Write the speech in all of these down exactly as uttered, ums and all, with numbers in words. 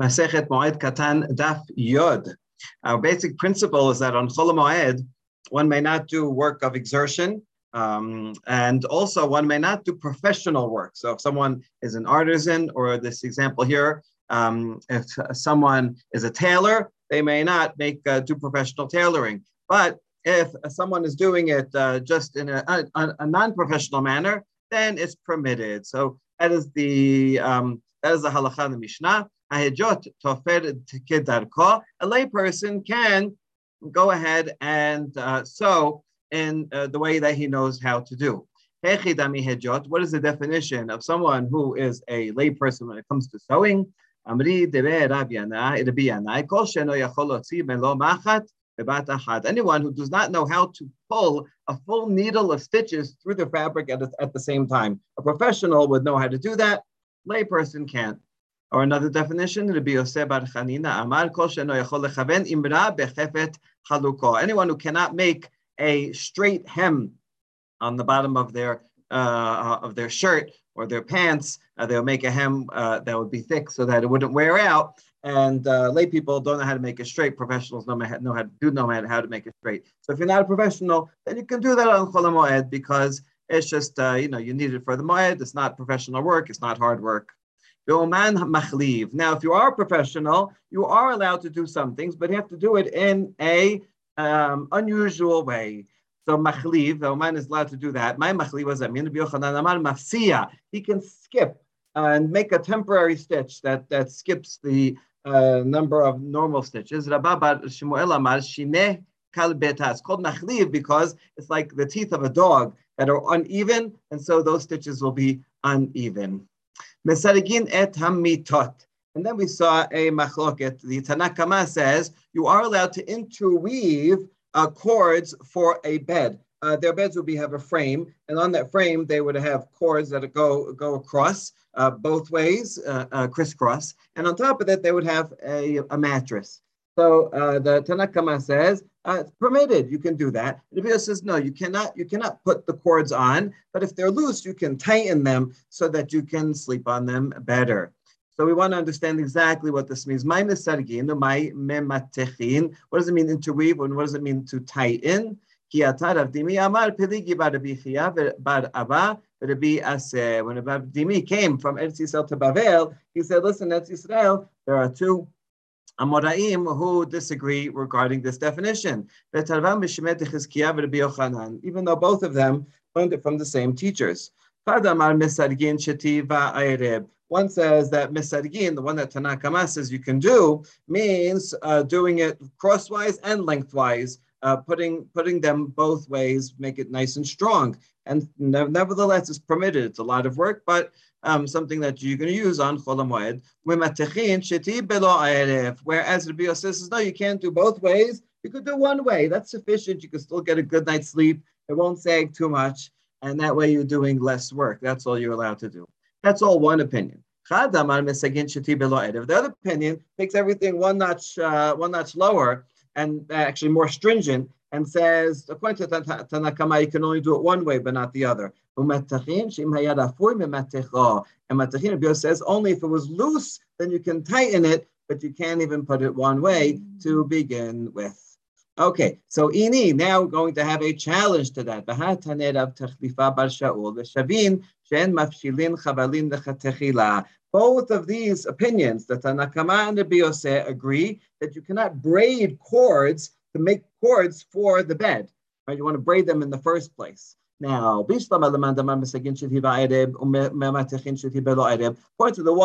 Masechet Mo'ed Katan Daf Yod. Our basic principle is that on Chol HaMoed, one may not do work of exertion, um, and also one may not do professional work. So if someone is an artisan, or this example here, um, if someone is a tailor, they may not make uh, do professional tailoring. But if someone is doing it uh, just in a, a, a non-professional manner, then it's permitted. So that is the um, that is the halakha in the Mishnah. A lay person can go ahead and uh, sew in uh, the way that he knows how to do. What is the definition of someone who is a lay person when it comes to sewing? Anyone who does not know how to pull a full needle of stitches through the fabric at, a, at the same time. A professional would know how to do that. Layperson can't. Or another definition, Rabbi Yossi bar Chanina amar kol she'eno yachol lechaven imra bechefet haluko. Anyone who cannot make a straight hem on the bottom of their uh, of their shirt or their pants, uh, they'll make a hem uh, that would be thick so that it wouldn't wear out. And uh, lay people don't know how to make it straight. Professionals know how, know how to do know how to make it straight. So if you're not a professional, then you can do that on Chol HaMoed because it's just, uh, you know, you need it for the Moed. It's not professional work. It's not hard work. Now, if you are a professional, you are allowed to do some things, but you have to do it in a um, unusual way. So machliv, the Oman is allowed to do that. My machliv was Rabbi Yochanan amar mafsiya. He can skip and make a temporary stitch that, that skips the Uh, number of normal stitches. Rabah bar Shmuel amar shineh kal beta. It's called machliv because it's like the teeth of a dog that are uneven, and so those stitches will be uneven. Mesarigin et hamitot. And then we saw a machloket. The Tana Kama says you are allowed to interweave uh, cords for a bed. Uh, their beds would be have a frame, and on that frame they would have cords that go go across uh, both ways, uh, uh, crisscross, and on top of that they would have a, a mattress. So uh, the Tana Kama says uh, it's permitted, you can do that. Rabbi Yochanan says no, you cannot. You cannot put the cords on, but if they're loose, you can tighten them so that you can sleep on them better. So we want to understand exactly what this means. What does it mean interweave, and what does it mean to tighten? When Rav Dimi came from Eretz Yisrael to Bavel, he said, listen, Eretz Yisrael, there are two Amoraim who disagree regarding this definition. Even though both of them learned it from the same teachers. One says that misargin, the one that Tana Kama says you can do, means uh, doing it crosswise and lengthwise. Uh, putting putting them both ways, make it nice and strong. And ne- nevertheless, it's permitted. It's a lot of work, but um, something that you're going to use on Chol HaMoed. Whereas Rabbi Yossi says, no, you can't do both ways. You could do one way. That's sufficient. You can still get a good night's sleep. It won't sag too much. And that way you're doing less work. That's all you're allowed to do. That's all one opinion. The other opinion takes everything one notch uh, one notch lower, and actually more stringent, and says, according to Tana Kama, you can only do it one way, but not the other. And Matachin says, only if it was loose, then you can tighten it, but you can't even put it one way to begin with. Okay, so Ini, now we're going to have a challenge to that. Both of these opinions, the Tana Kama and the Biyose, agree that you cannot braid cords to make cords for the bed. Right? You want to braid them in the first place. Now, according to the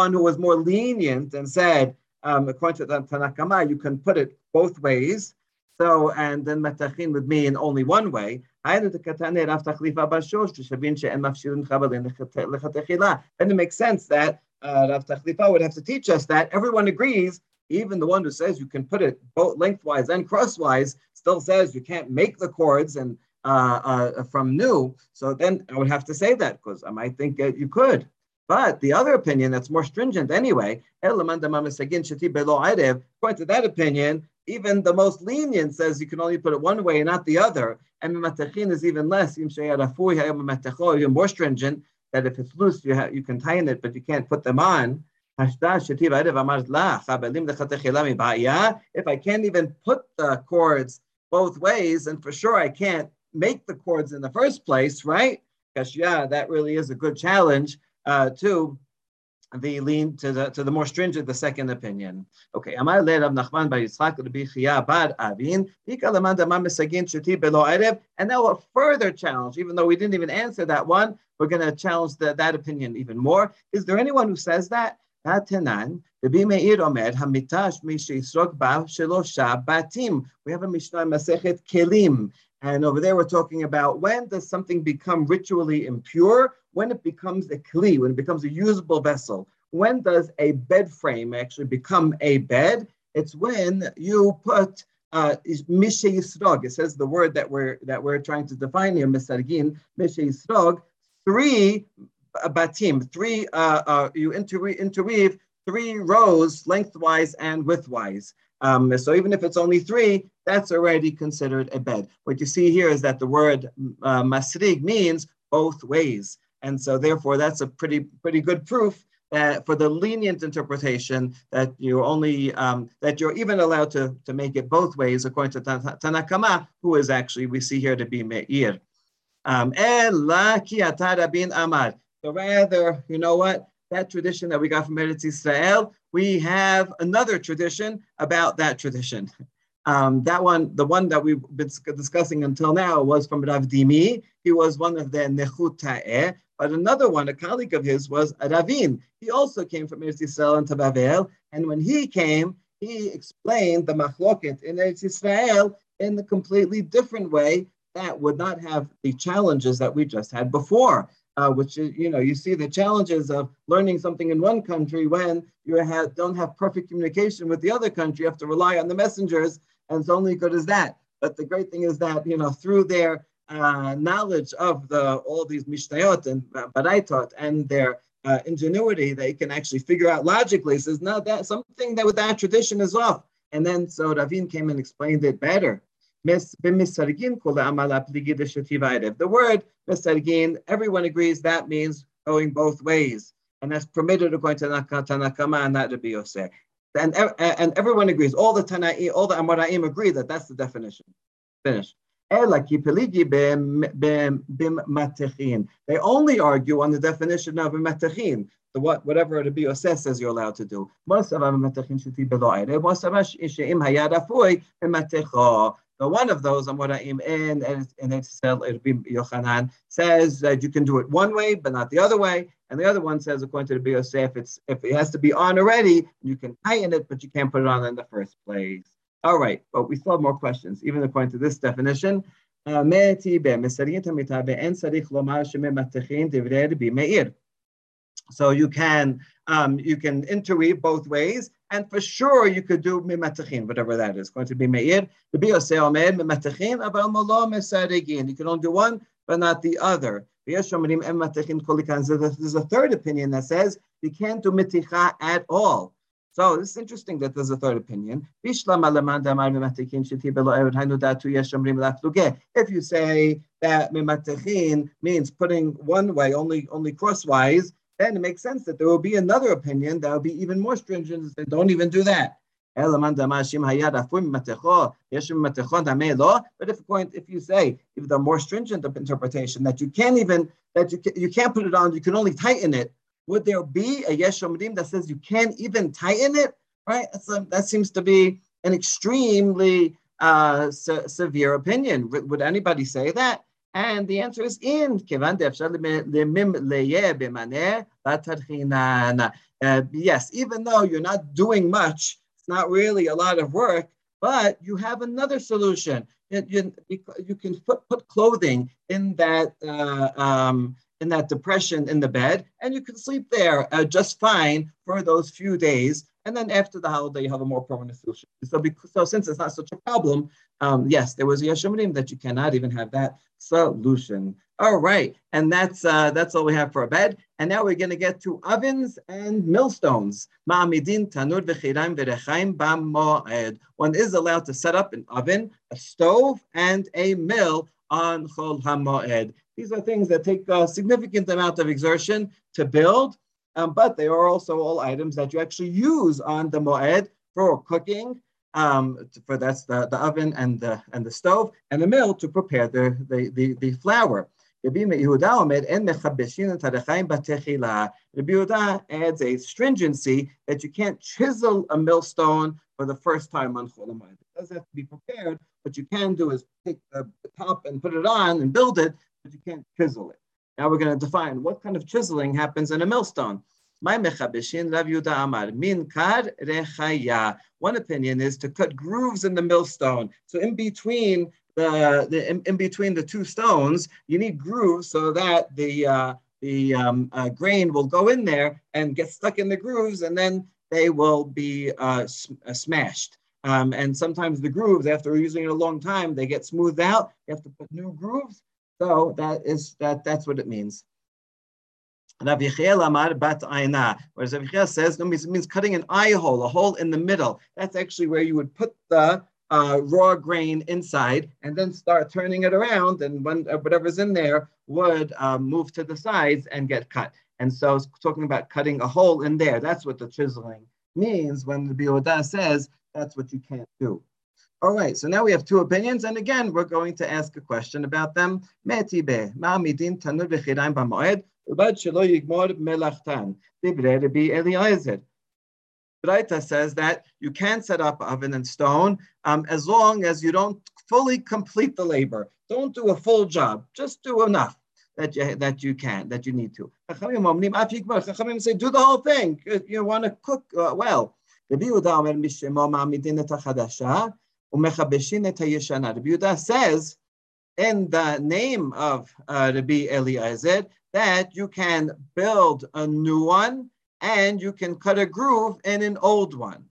one who was more lenient and said, um, according to Tana Kama, you can put it both ways. So, and then matachin would mean only one way. And it makes sense that uh, Rav Tachlifa would have to teach us that everyone agrees, even the one who says you can put it both lengthwise and crosswise still says you can't make the cords and uh, uh, from new. So then I would have to say that because I might think that you could. But the other opinion that's more stringent anyway, according to that opinion, even the most lenient says you can only put it one way and not the other. And matachin is even less, even more stringent, that if it's loose, you, ha- you can tighten it, but you can't put them on. If I can't even put the cords both ways, and for sure I can't make the cords in the first place, right? Because yeah, that really is a good challenge uh, to the lean to the to the more stringent, the second opinion. Okay. Amar le Rav Nachman bar Yitzchak Rabbi Chia bar Avin Pika leman dama mesagin shuti belo erev. And now a further challenge, even though we didn't even answer that one, we're going to challenge the, that opinion even more. Is there anyone who says that? Tanan Rabbi Meir Omer hamitash mishisrok ba shelosha batim. We have a Mishnah Masechet Kelim. And over there, we're talking about when does something become ritually impure? When it becomes a kli, when it becomes a usable vessel. When does a bed frame actually become a bed? It's when you put uh, mishe yisrog. It says the word that we're that we're trying to define here, misargin, mishe yisrog, three batim, three uh, uh, you interweave three rows lengthwise and widthwise. Um, so even if it's only three, that's already considered a bed. What you see here is that the word uh, masrig means both ways. And so therefore, that's a pretty pretty good proof that for the lenient interpretation that you're only, um, that you're even allowed to, to make it both ways, according to Tana, Tana Kama, who is actually, we see here to be Meir. Um, so rather, you know what? That tradition that we got from Eretz Yisrael, we have another tradition about that tradition. Um, that one, the one that we've been discussing until now, was from Rav Dimi. He was one of the Nechuta'eh. But another one, a colleague of his, was Ravin. He also came from Eretz Yisrael into Bavel. And when he came, he explained the machloket in Eretz Yisrael in a completely different way that would not have the challenges that we just had before. Uh, which is, you know, you see the challenges of learning something in one country when you have, don't have perfect communication with the other country. You have to rely on the messengers, and it's only good as that. But the great thing is that, you know, through their uh, knowledge of the all these mishnayot and uh, baraitot and their uh, ingenuity, they can actually figure out logically. It says, no, that something that with that tradition is off. And then so Ravin came and explained it better. The word mesargin, everyone agrees that means going both ways. And that's permitted according to Tana Kama and not Rabbi Yossi. And, and everyone agrees, all the Tana'i, all the Amoraim agree that that's the definition. Finish. They only argue on the definition of matachin. The what, whatever Rabbi Yossi says you're allowed to do. So one of those Amoraim in Eretz Rabbi Yochanan says that you can do it one way, but not the other way. And the other one says, according to Rabbi Yossi, if it's if it has to be on already, you can tighten it, but you can't put it on in the first place. All right, but we still have more questions, even according to this definition. So you can um, you can interweave both ways, and for sure you could do mimatachin, whatever that is. Going to be meir, the Yossi omer mimatachin, aval malo mesarigin. You can only do one, but not the other. There's a third opinion that says you can't do miticha at all. So this is interesting that there's a third opinion. If you say that mimatachin means putting one way only, only crosswise, then it makes sense that there will be another opinion that will be even more stringent and don't even do that. But if, if you say, if the more stringent interpretation that you can't even, that you, can, you can't put it on, you can only tighten it, would there be a Yesh Omrim that says you can't even tighten it? Right? That's a, that seems to be an extremely uh, se- severe opinion. Would anybody say that? And the answer is in. Uh, yes, even though you're not doing much, it's not really a lot of work, but you have another solution. You, you, you can put, put clothing in that uh, um, in that depression in the bed, and you can sleep there uh, just fine for those few days. And then after the holiday, you have a more permanent solution. So, because, so since it's not such a problem, um, yes, there was a Yesh Omrim that you cannot even have that solution. All right, and that's uh, that's all we have for a bed. And now we're going to get to ovens and millstones. Ma'amidin tanur v'chiraim v'rechaim ba'moed. One is allowed to set up an oven, a stove, and a mill on Chol HaMoed. These are things that take a significant amount of exertion to build. um, but they are also all items that you actually use on the moed for cooking. Um, for that's the, the oven and the and the stove and the mill to prepare the the the, the flour. Rabbi Yehudah adds a stringency that you can't chisel a millstone for the first time on Chol HaMoed. It does have to be prepared. What you can do is take the top and put it on and build it, but you can't chisel it. Now we're going to define what kind of chiseling happens in a millstone. One opinion is to cut grooves in the millstone. So in between the, the in, in between the two stones, you need grooves so that the uh, the um, uh, grain will go in there and get stuck in the grooves, and then they will be uh, sm- uh, smashed. Um, and sometimes the grooves, after using it a long time, they get smoothed out. You have to put new grooves. So that is that. That's what it means. Rav Yechiel Amar Bat Aina, whereas Rav Yechiel says, no, it means, it means cutting an eye hole, a hole in the middle. That's actually where you would put the uh, raw grain inside and then start turning it around, and when, uh, whatever's in there would uh, move to the sides and get cut. And so it's talking about cutting a hole in there. That's what the chiseling means when the Biodah says that's what you can't do. All right, so now we have two opinions, and again, we're going to ask a question about them. Braita says that you can set up oven and stone um, as long as you don't fully complete the labor. Don't do a full job. Just do enough that you, that you can, that you need to. Chachamim say, do the whole thing. You want to cook uh, well. Rabbi Yehudah says, in the name of uh, Rabbi Eliezer, that you can build a new one and you can cut a groove in an old one.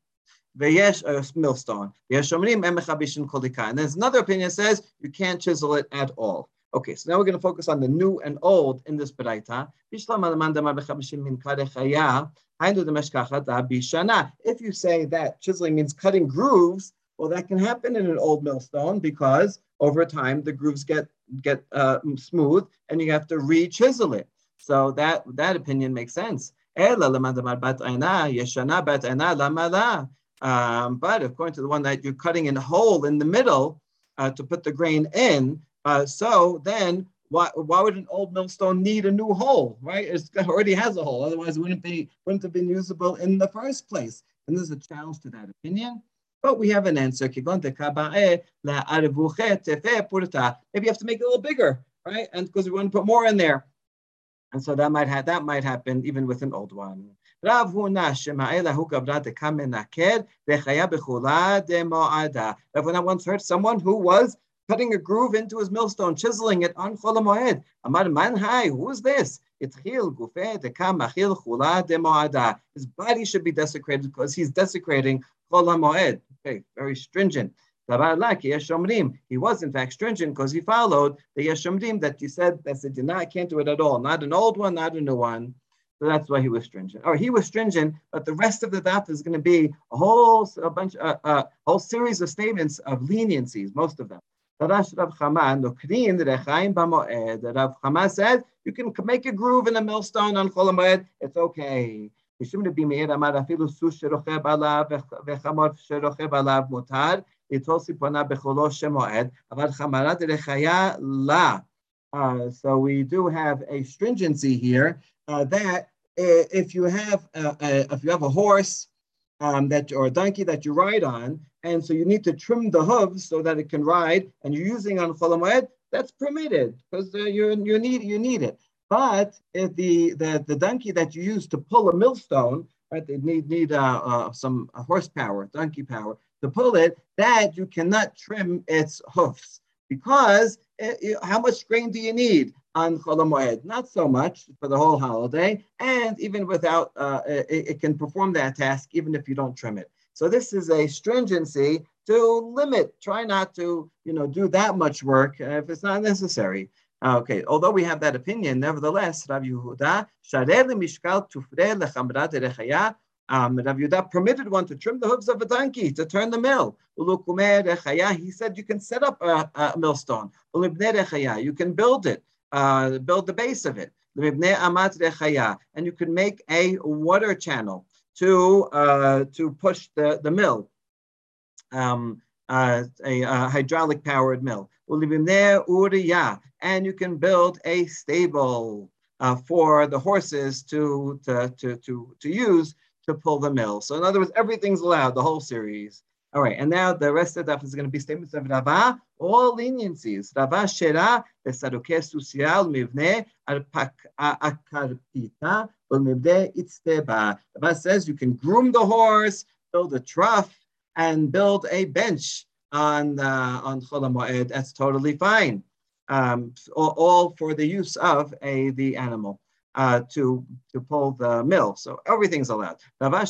Veyesh a millstone. And there's another opinion that says you can't chisel it at all. Okay, so now we're going to focus on the new and old in this beraita. If you say that chiseling means cutting grooves, well, that can happen in an old millstone because over time the grooves get get uh, smooth and you have to re-chisel it. So that, that opinion makes sense. Um, but according to the one that you're cutting in a hole in the middle uh, to put the grain in, uh, so then why, why would an old millstone need a new hole, right? It's, it already has a hole, otherwise it wouldn't, be, wouldn't have been usable in the first place. And there's a challenge to that opinion. But we have an answer. Maybe you have to make it a little bigger, right? And because we want to put more in there. And so that might, ha- that might happen even with an old one. Rav Yehudah once heard someone who was cutting a groove into his millstone, chiseling it on Chol HaMoed. Amar manhai, who is this? His body should be desecrated because he's desecrating Chol HaMoed. Okay, very stringent. He was in fact stringent because he followed the Yeshomrim that you said that said, no, I can't do it at all. Not an old one, not a new one. So that's why he was stringent. Or he was stringent, but the rest of the daf is going to be a whole a bunch, a uh, uh, whole series of statements of leniencies, most of them. Rav Chama said, you can make a groove in a millstone on Chol HaMoed. It's okay. Uh, so we do have a stringency here uh, that if you have a, a, if you have a horse um, that or a donkey that you ride on, and so you need to trim the hooves so that it can ride, and you're using on Chol HaMoed, that's permitted because uh, you you need you need it. But if the, the the donkey that you use to pull a millstone, right? They need need uh, uh, some uh, horsepower, donkey power to pull it. That you cannot trim its hoofs because it, it, how much grain do you need on Chol HaMoed? Not so much for the whole holiday, and even without uh, it, it can perform that task even if you don't trim it. So this is a stringency to limit. Try not to you know do that much work uh, if it's not necessary. Okay, although we have that opinion, nevertheless, Rav Yehudah, Shareh leMishkal Tufreh leChamrat Derechaya, Rav Yehudah permitted one to trim the hooves of a donkey to turn the mill. Ulukumeh Derechaya, he said you can set up a, a millstone. Ulibneh Derechaya, you can build it, uh, build the base of it. and you can make a water channel to uh, to push the, the mill, um, uh, a, a hydraulic powered mill. And you can build a stable uh, for the horses to, to, to, to, to use to pull the mill. So in other words, everything's allowed, the whole series. All right, and now the rest of the daf is going to be statements of Rava, all leniencies. Rava shera v'sadukeh susia l'mivneh akarpita l'mivneh itzteba. Rava says you can groom the horse, build a trough, and build a bench on uh, on Chol HaMoed. That's totally fine, um, all, all for the use of a the animal. Uh, to to pull the mill, so everything's allowed. Rava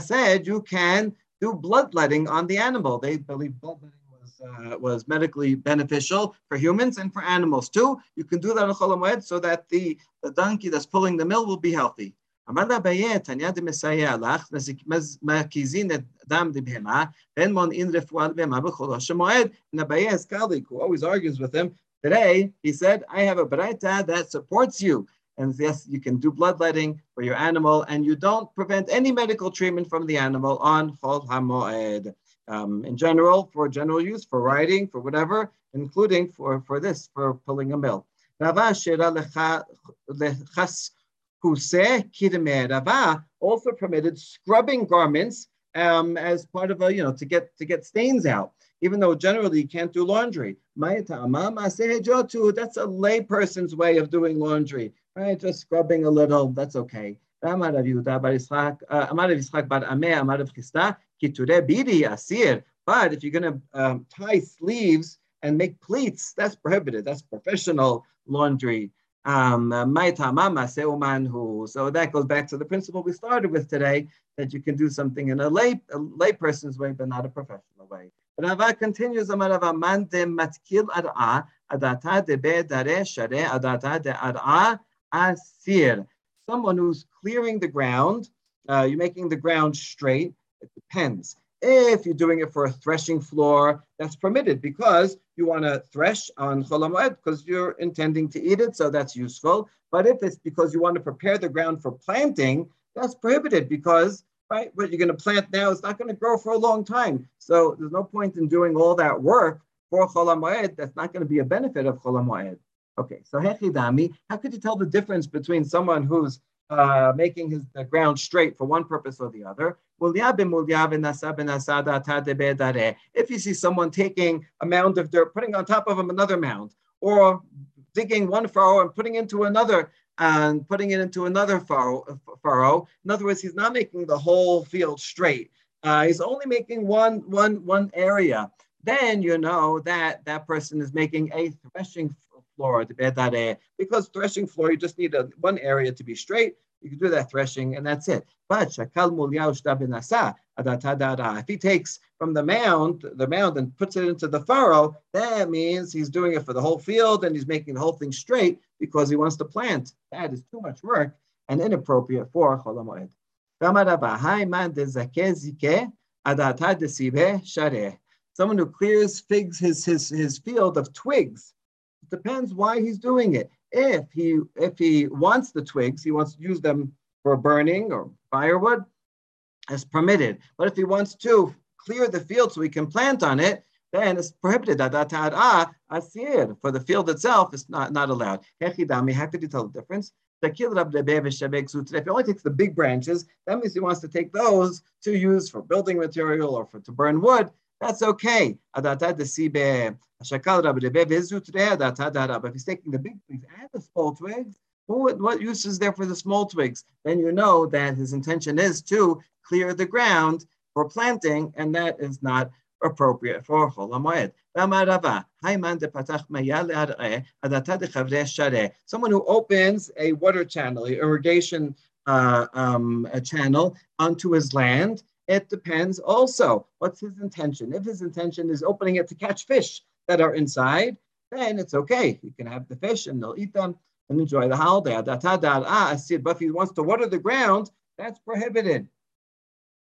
said you can do bloodletting on the animal. They believe bloodletting was uh, was medically beneficial for humans and for animals too. You can do that on Chol HaMoed so that the, the donkey that's pulling the mill will be healthy. And Abaye's colleague who always argues with him, today, he said, I have a baraita that supports you. And yes, you can do bloodletting for your animal, and you don't prevent any medical treatment from the animal on Chol HaMoed. Um, in general, for general use, for riding, for whatever, including for, for this, for pulling a mill. Rava also permitted scrubbing garments um, as part of a, you know, to get to get stains out. Even though generally you can't do laundry. That's a lay person's way of doing laundry, right? Just scrubbing a little, that's okay. But if you're gonna um, tie sleeves and make pleats, that's prohibited. That's professional laundry. Um, so that goes back to the principle we started with today, that you can do something in a lay, a lay person's way, but not a professional way. Rava continues, someone who's clearing the ground, uh, you're making the ground straight, it depends. If you're doing it for a threshing floor, that's permitted because you want to thresh on Chol HaMoed because you're intending to eat it, so that's useful. But if it's because you want to prepare the ground for planting, that's prohibited because right? What you're going to plant now is not going to grow for a long time. So there's no point in doing all that work for Chol HaMoed. That's not going to be a benefit of Chol HaMoed. Okay, so Hechidami, how could you tell the difference between someone who's uh, making his the ground straight for one purpose or the other? If you see someone taking a mound of dirt, putting on top of him another mound, or digging one furrow and putting into another, and putting it into another furrow, furrow. In other words, he's not making the whole field straight. Uh, he's only making one, one, one area. Then you know that that person is making a threshing floor, because threshing floor, you just need a, one area to be straight. You can do that threshing and that's it. But if he takes from the mound, the mound and puts it into the furrow, that means he's doing it for the whole field and he's making the whole thing straight because he wants to plant. That is too much work and inappropriate for Chol HaMoed. Someone who clears figs, his, his, his field of twigs. It depends why he's doing it. If he if he wants the twigs, he wants to use them for burning or firewood, that's permitted. But if he wants to clear the field so he can plant on it, then it's prohibited. For the field itself, it's not, not allowed. Hechidami, how could you tell the difference? If he only takes the big branches, that means he wants to take those to use for building material or for to burn wood. That's okay. If he's taking the big twigs and the small twigs, what, what use is there for the small twigs? Then you know that his intention is to clear the ground for planting, and that is not appropriate for Chol HaMoed. Someone who opens a water channel, irrigation uh, um, a channel onto his land, it depends also what's his intention. If his intention is opening it to catch fish that are inside, then it's okay. You can have the fish and they'll eat them and enjoy the holiday. But if he wants to water the ground, that's prohibited.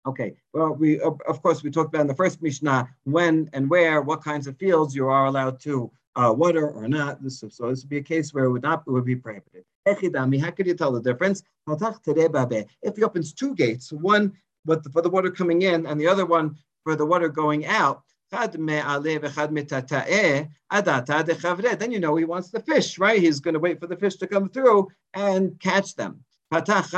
Okay, well, we of course we talked about in the first Mishnah when and where, what kinds of fields you are allowed to uh, water or not. This, so this would be a case where it would not it would be prohibited. Echidami, how could you tell the difference? If he opens two gates, one with the, for the water coming in and the other one for the water going out, then you know he wants the fish, right? He's going to wait for the fish to come through and catch them. But if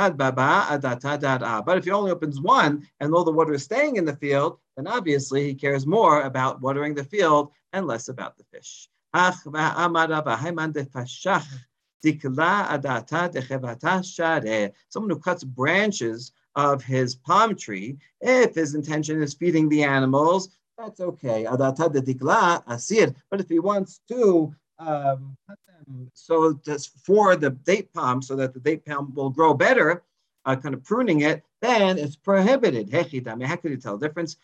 he only opens one and all the water is staying in the field, then obviously he cares more about watering the field and less about the fish. Someone who cuts branches of his palm tree, if his intention is feeding the animals, that's okay. But if he wants to um, cut them so just for the date palm, so that the date palm will grow better, uh, kind of pruning it, then it's prohibited. How could you tell the difference?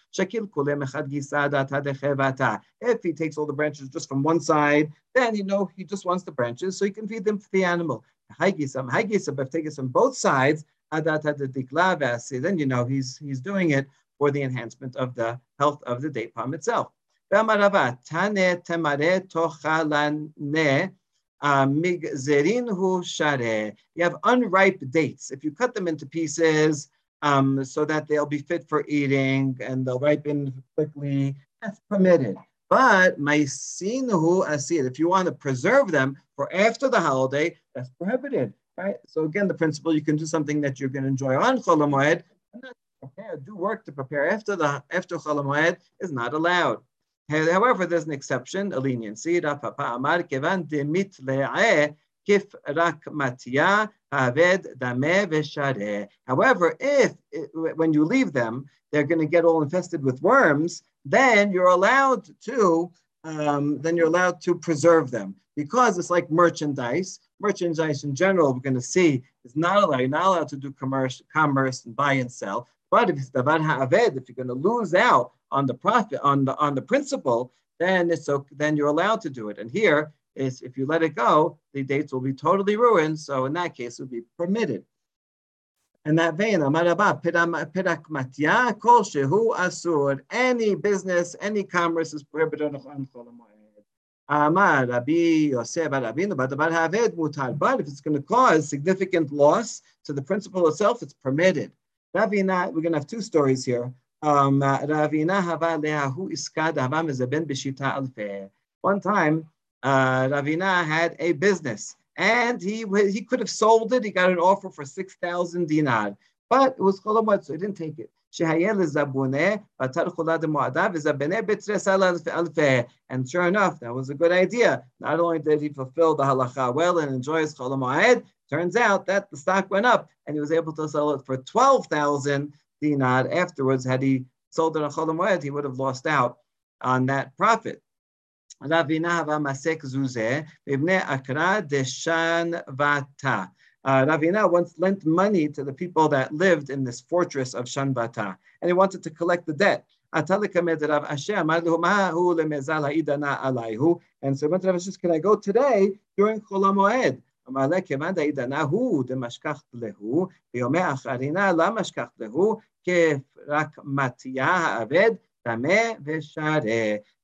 If he takes all the branches just from one side, then you know he just wants the branches so he can feed them for the animal. If he takes from both sides, then you know he's he's doing it for the enhancement of the health of the date palm itself. You have unripe dates. If you cut them into pieces um, so that they'll be fit for eating and they'll ripen quickly, that's permitted. But if you want to preserve them for after the holiday, that's prohibited. Right? So again, the principle, you can do something that you're going to enjoy on Chol HaMoed, and not prepare, do work to prepare after the after Chol HaMoed is not allowed. However, there's an exception, a leniency. However, if when you leave them, they're going to get all infested with worms, then you're allowed to um, then you're allowed to preserve them, because it's like merchandise. Merchandise in general, we're going to see, is not allowed. You're not allowed to do commerce, commerce, and buy and sell. But if it's davar ha'aved, if you're going to lose out on the profit, on the on the principal, then it's okay, then you're allowed to do it. And here is, if you let it go, the dates will be totally ruined. So in that case, it would be permitted. And that vein, any business, any commerce is prohibited on Chol HaMoed. Amar Rabbi Yossi bar Ravina, but davar ha'aved mutar. But if it's going to cause significant loss to the principal itself, it's permitted. Ravina, we're going to have two stories here. Um, one time, uh, Ravina had a business, and he he could have sold it. He got an offer for six thousand dinar, but it was Chol HaMoed, so he didn't take it. And sure enough, that was a good idea. Not only did he fulfill the halacha well and enjoy his Chol HaMoed, turns out that the stock went up and he was able to sell it for twelve thousand dinar afterwards. Had he sold it on Chol HaMoed, he would have lost out on that profit. Uh, Ravina once lent money to the people that lived in this fortress of Shanbata, and he wanted to collect the debt. And so he went to Rav Ashish, can I go today during Chol HaMoed?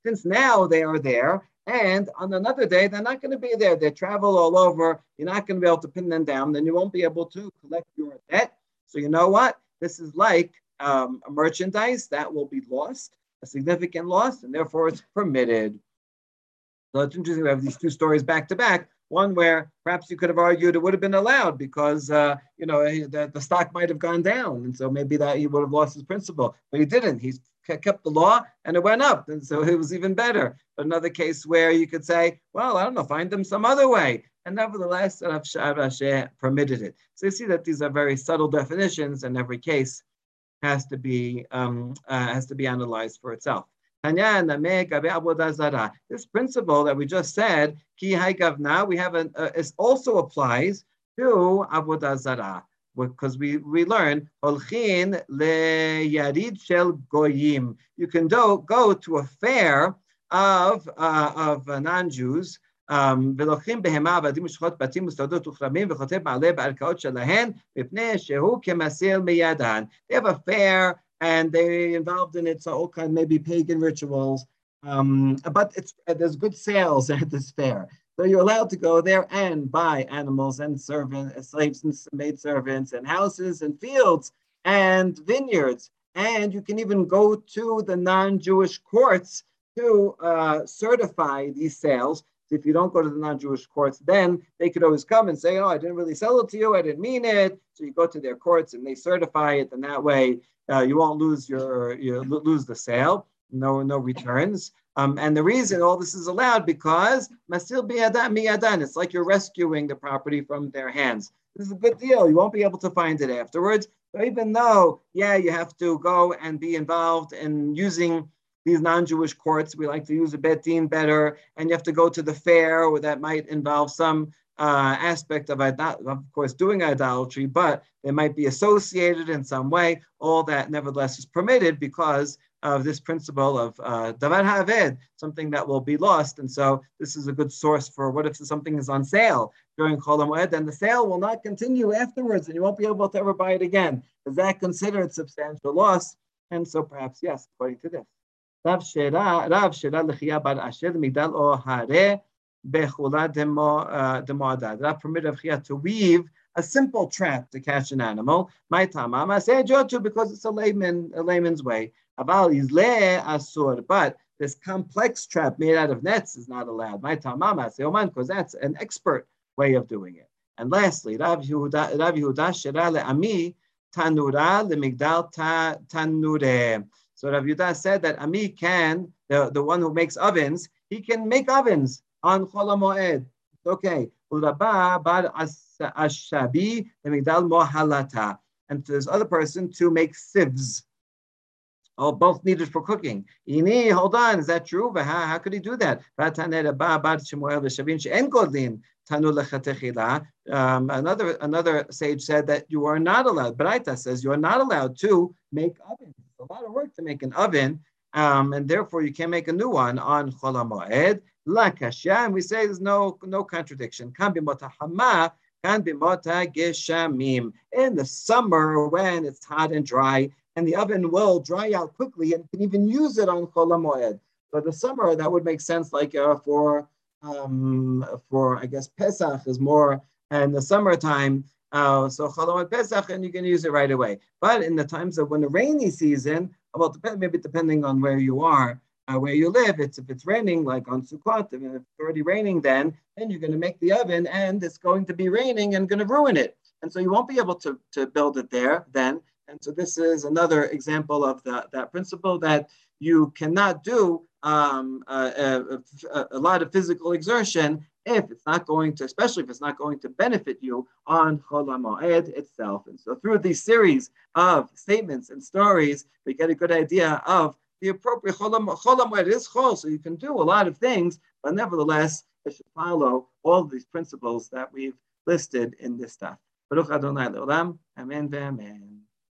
Since now they are there, and on another day, they're not going to be there. They travel all over. You're not going to be able to pin them down. Then you won't be able to collect your debt. So you know what? This is like um, a merchandise that will be lost, a significant loss, and therefore it's permitted. So it's interesting we have these two stories back to back. One where perhaps you could have argued it would have been allowed because, uh, you know, the, the stock might have gone down. And so maybe that he would have lost his principal, but he didn't. He's kept the law and it went up. And so it was even better. But another case where you could say, well, I don't know, find them some other way. And nevertheless, Rav Chama permitted it. So you see that these are very subtle definitions, and every case has to be um, uh, has to be analyzed for itself. This principle that we just said, ki hai gavna, we have an, uh, is also applies to Avodah Zarah, because we we learn holchin leyarid shel goyim. You can do, go to a fair of uh, of uh, non-Jews. Um, they have a fair, and they involved in it so all kind of maybe pagan rituals, Um, but it's, there's good sales at this fair. So you're allowed to go there and buy animals and servants, slaves and maidservants and houses and fields and vineyards. And you can even go to the non-Jewish courts to uh, certify these sales. If you don't go to the non-Jewish courts, then they could always come and say, oh, I didn't really sell it to you. I didn't mean it. So you go to their courts and they certify it. And that way uh, you won't lose your, you lose the sale. No, no returns. Um, and the reason all this is allowed because masil biyadan miyadan. It's like you're rescuing the property from their hands. This is a good deal. You won't be able to find it afterwards. So even though, yeah, you have to go and be involved in using these non-Jewish courts. We like to use a Beit Din better, and you have to go to the fair, or that might involve some uh, aspect of, of course, doing idolatry, but they might be associated in some way. All that, nevertheless, is permitted because of this principle of davar uh, haved, something that will be lost. And so this is a good source for what if something is on sale during Chol HaMoed, then the sale will not continue afterwards and you won't be able to ever buy it again. Is that considered substantial loss? And so perhaps, yes, according to this. Rav Shera, Rav Shera L'chiyah Bar Asher Migdal O Hare Bechula Demoadad. Rav permitted Rav Chia to weave a simple trap to catch an animal. My tamam, I say jochu because it's a layman, a layman's way. Aval izle asur, but this complex trap made out of nets is not allowed. My tamam, I say oman, because that's an expert way of doing it. And lastly, Rav Yehudah, Rav Yehudah shera le'ami tanura le'migdal ta tanure. So Rav Yehudah said that Ami can, the, the one who makes ovens, he can make ovens on Chol HaMoed. Okay. And to this other person to make sieves. Oh, both needed for cooking. Ini, hold on, is that true? How could he do that? Um, another another sage said that you are not allowed. Baraita says you are not allowed to make ovens. It's a lot of work to make an oven, um, and therefore you can't make a new one on Chol HaMoed. La kasha, and we say there's no no contradiction. Kan bimota hama, kan bimota geshamim. In the summer, when it's hot and dry, and the oven will dry out quickly, and you can even use it on Chol HaMoed. For the summer, that would make sense. Like uh, for um, for I guess Pesach is more in the summertime. Uh, so Chol HaMoed Pesach, and you can use it right away. But in the times of when the rainy season, well, maybe depending on where you are. Uh, where you live, it's if it's raining, like on Sukkot, if it's already raining then, then you're going to make the oven and it's going to be raining and going to ruin it. And so you won't be able to, to build it there then. And so this is another example of the, that principle that you cannot do um, a, a, a lot of physical exertion if it's not going to, especially if it's not going to benefit you on Chol HaMoed itself. And so through these series of statements and stories, we get a good idea of the appropriate Chol HaMoed is Chol, so you can do a lot of things, but nevertheless, it should follow all these principles that we've listed in this stuff. Baruch Adonai Le'olam, Amen, Amen.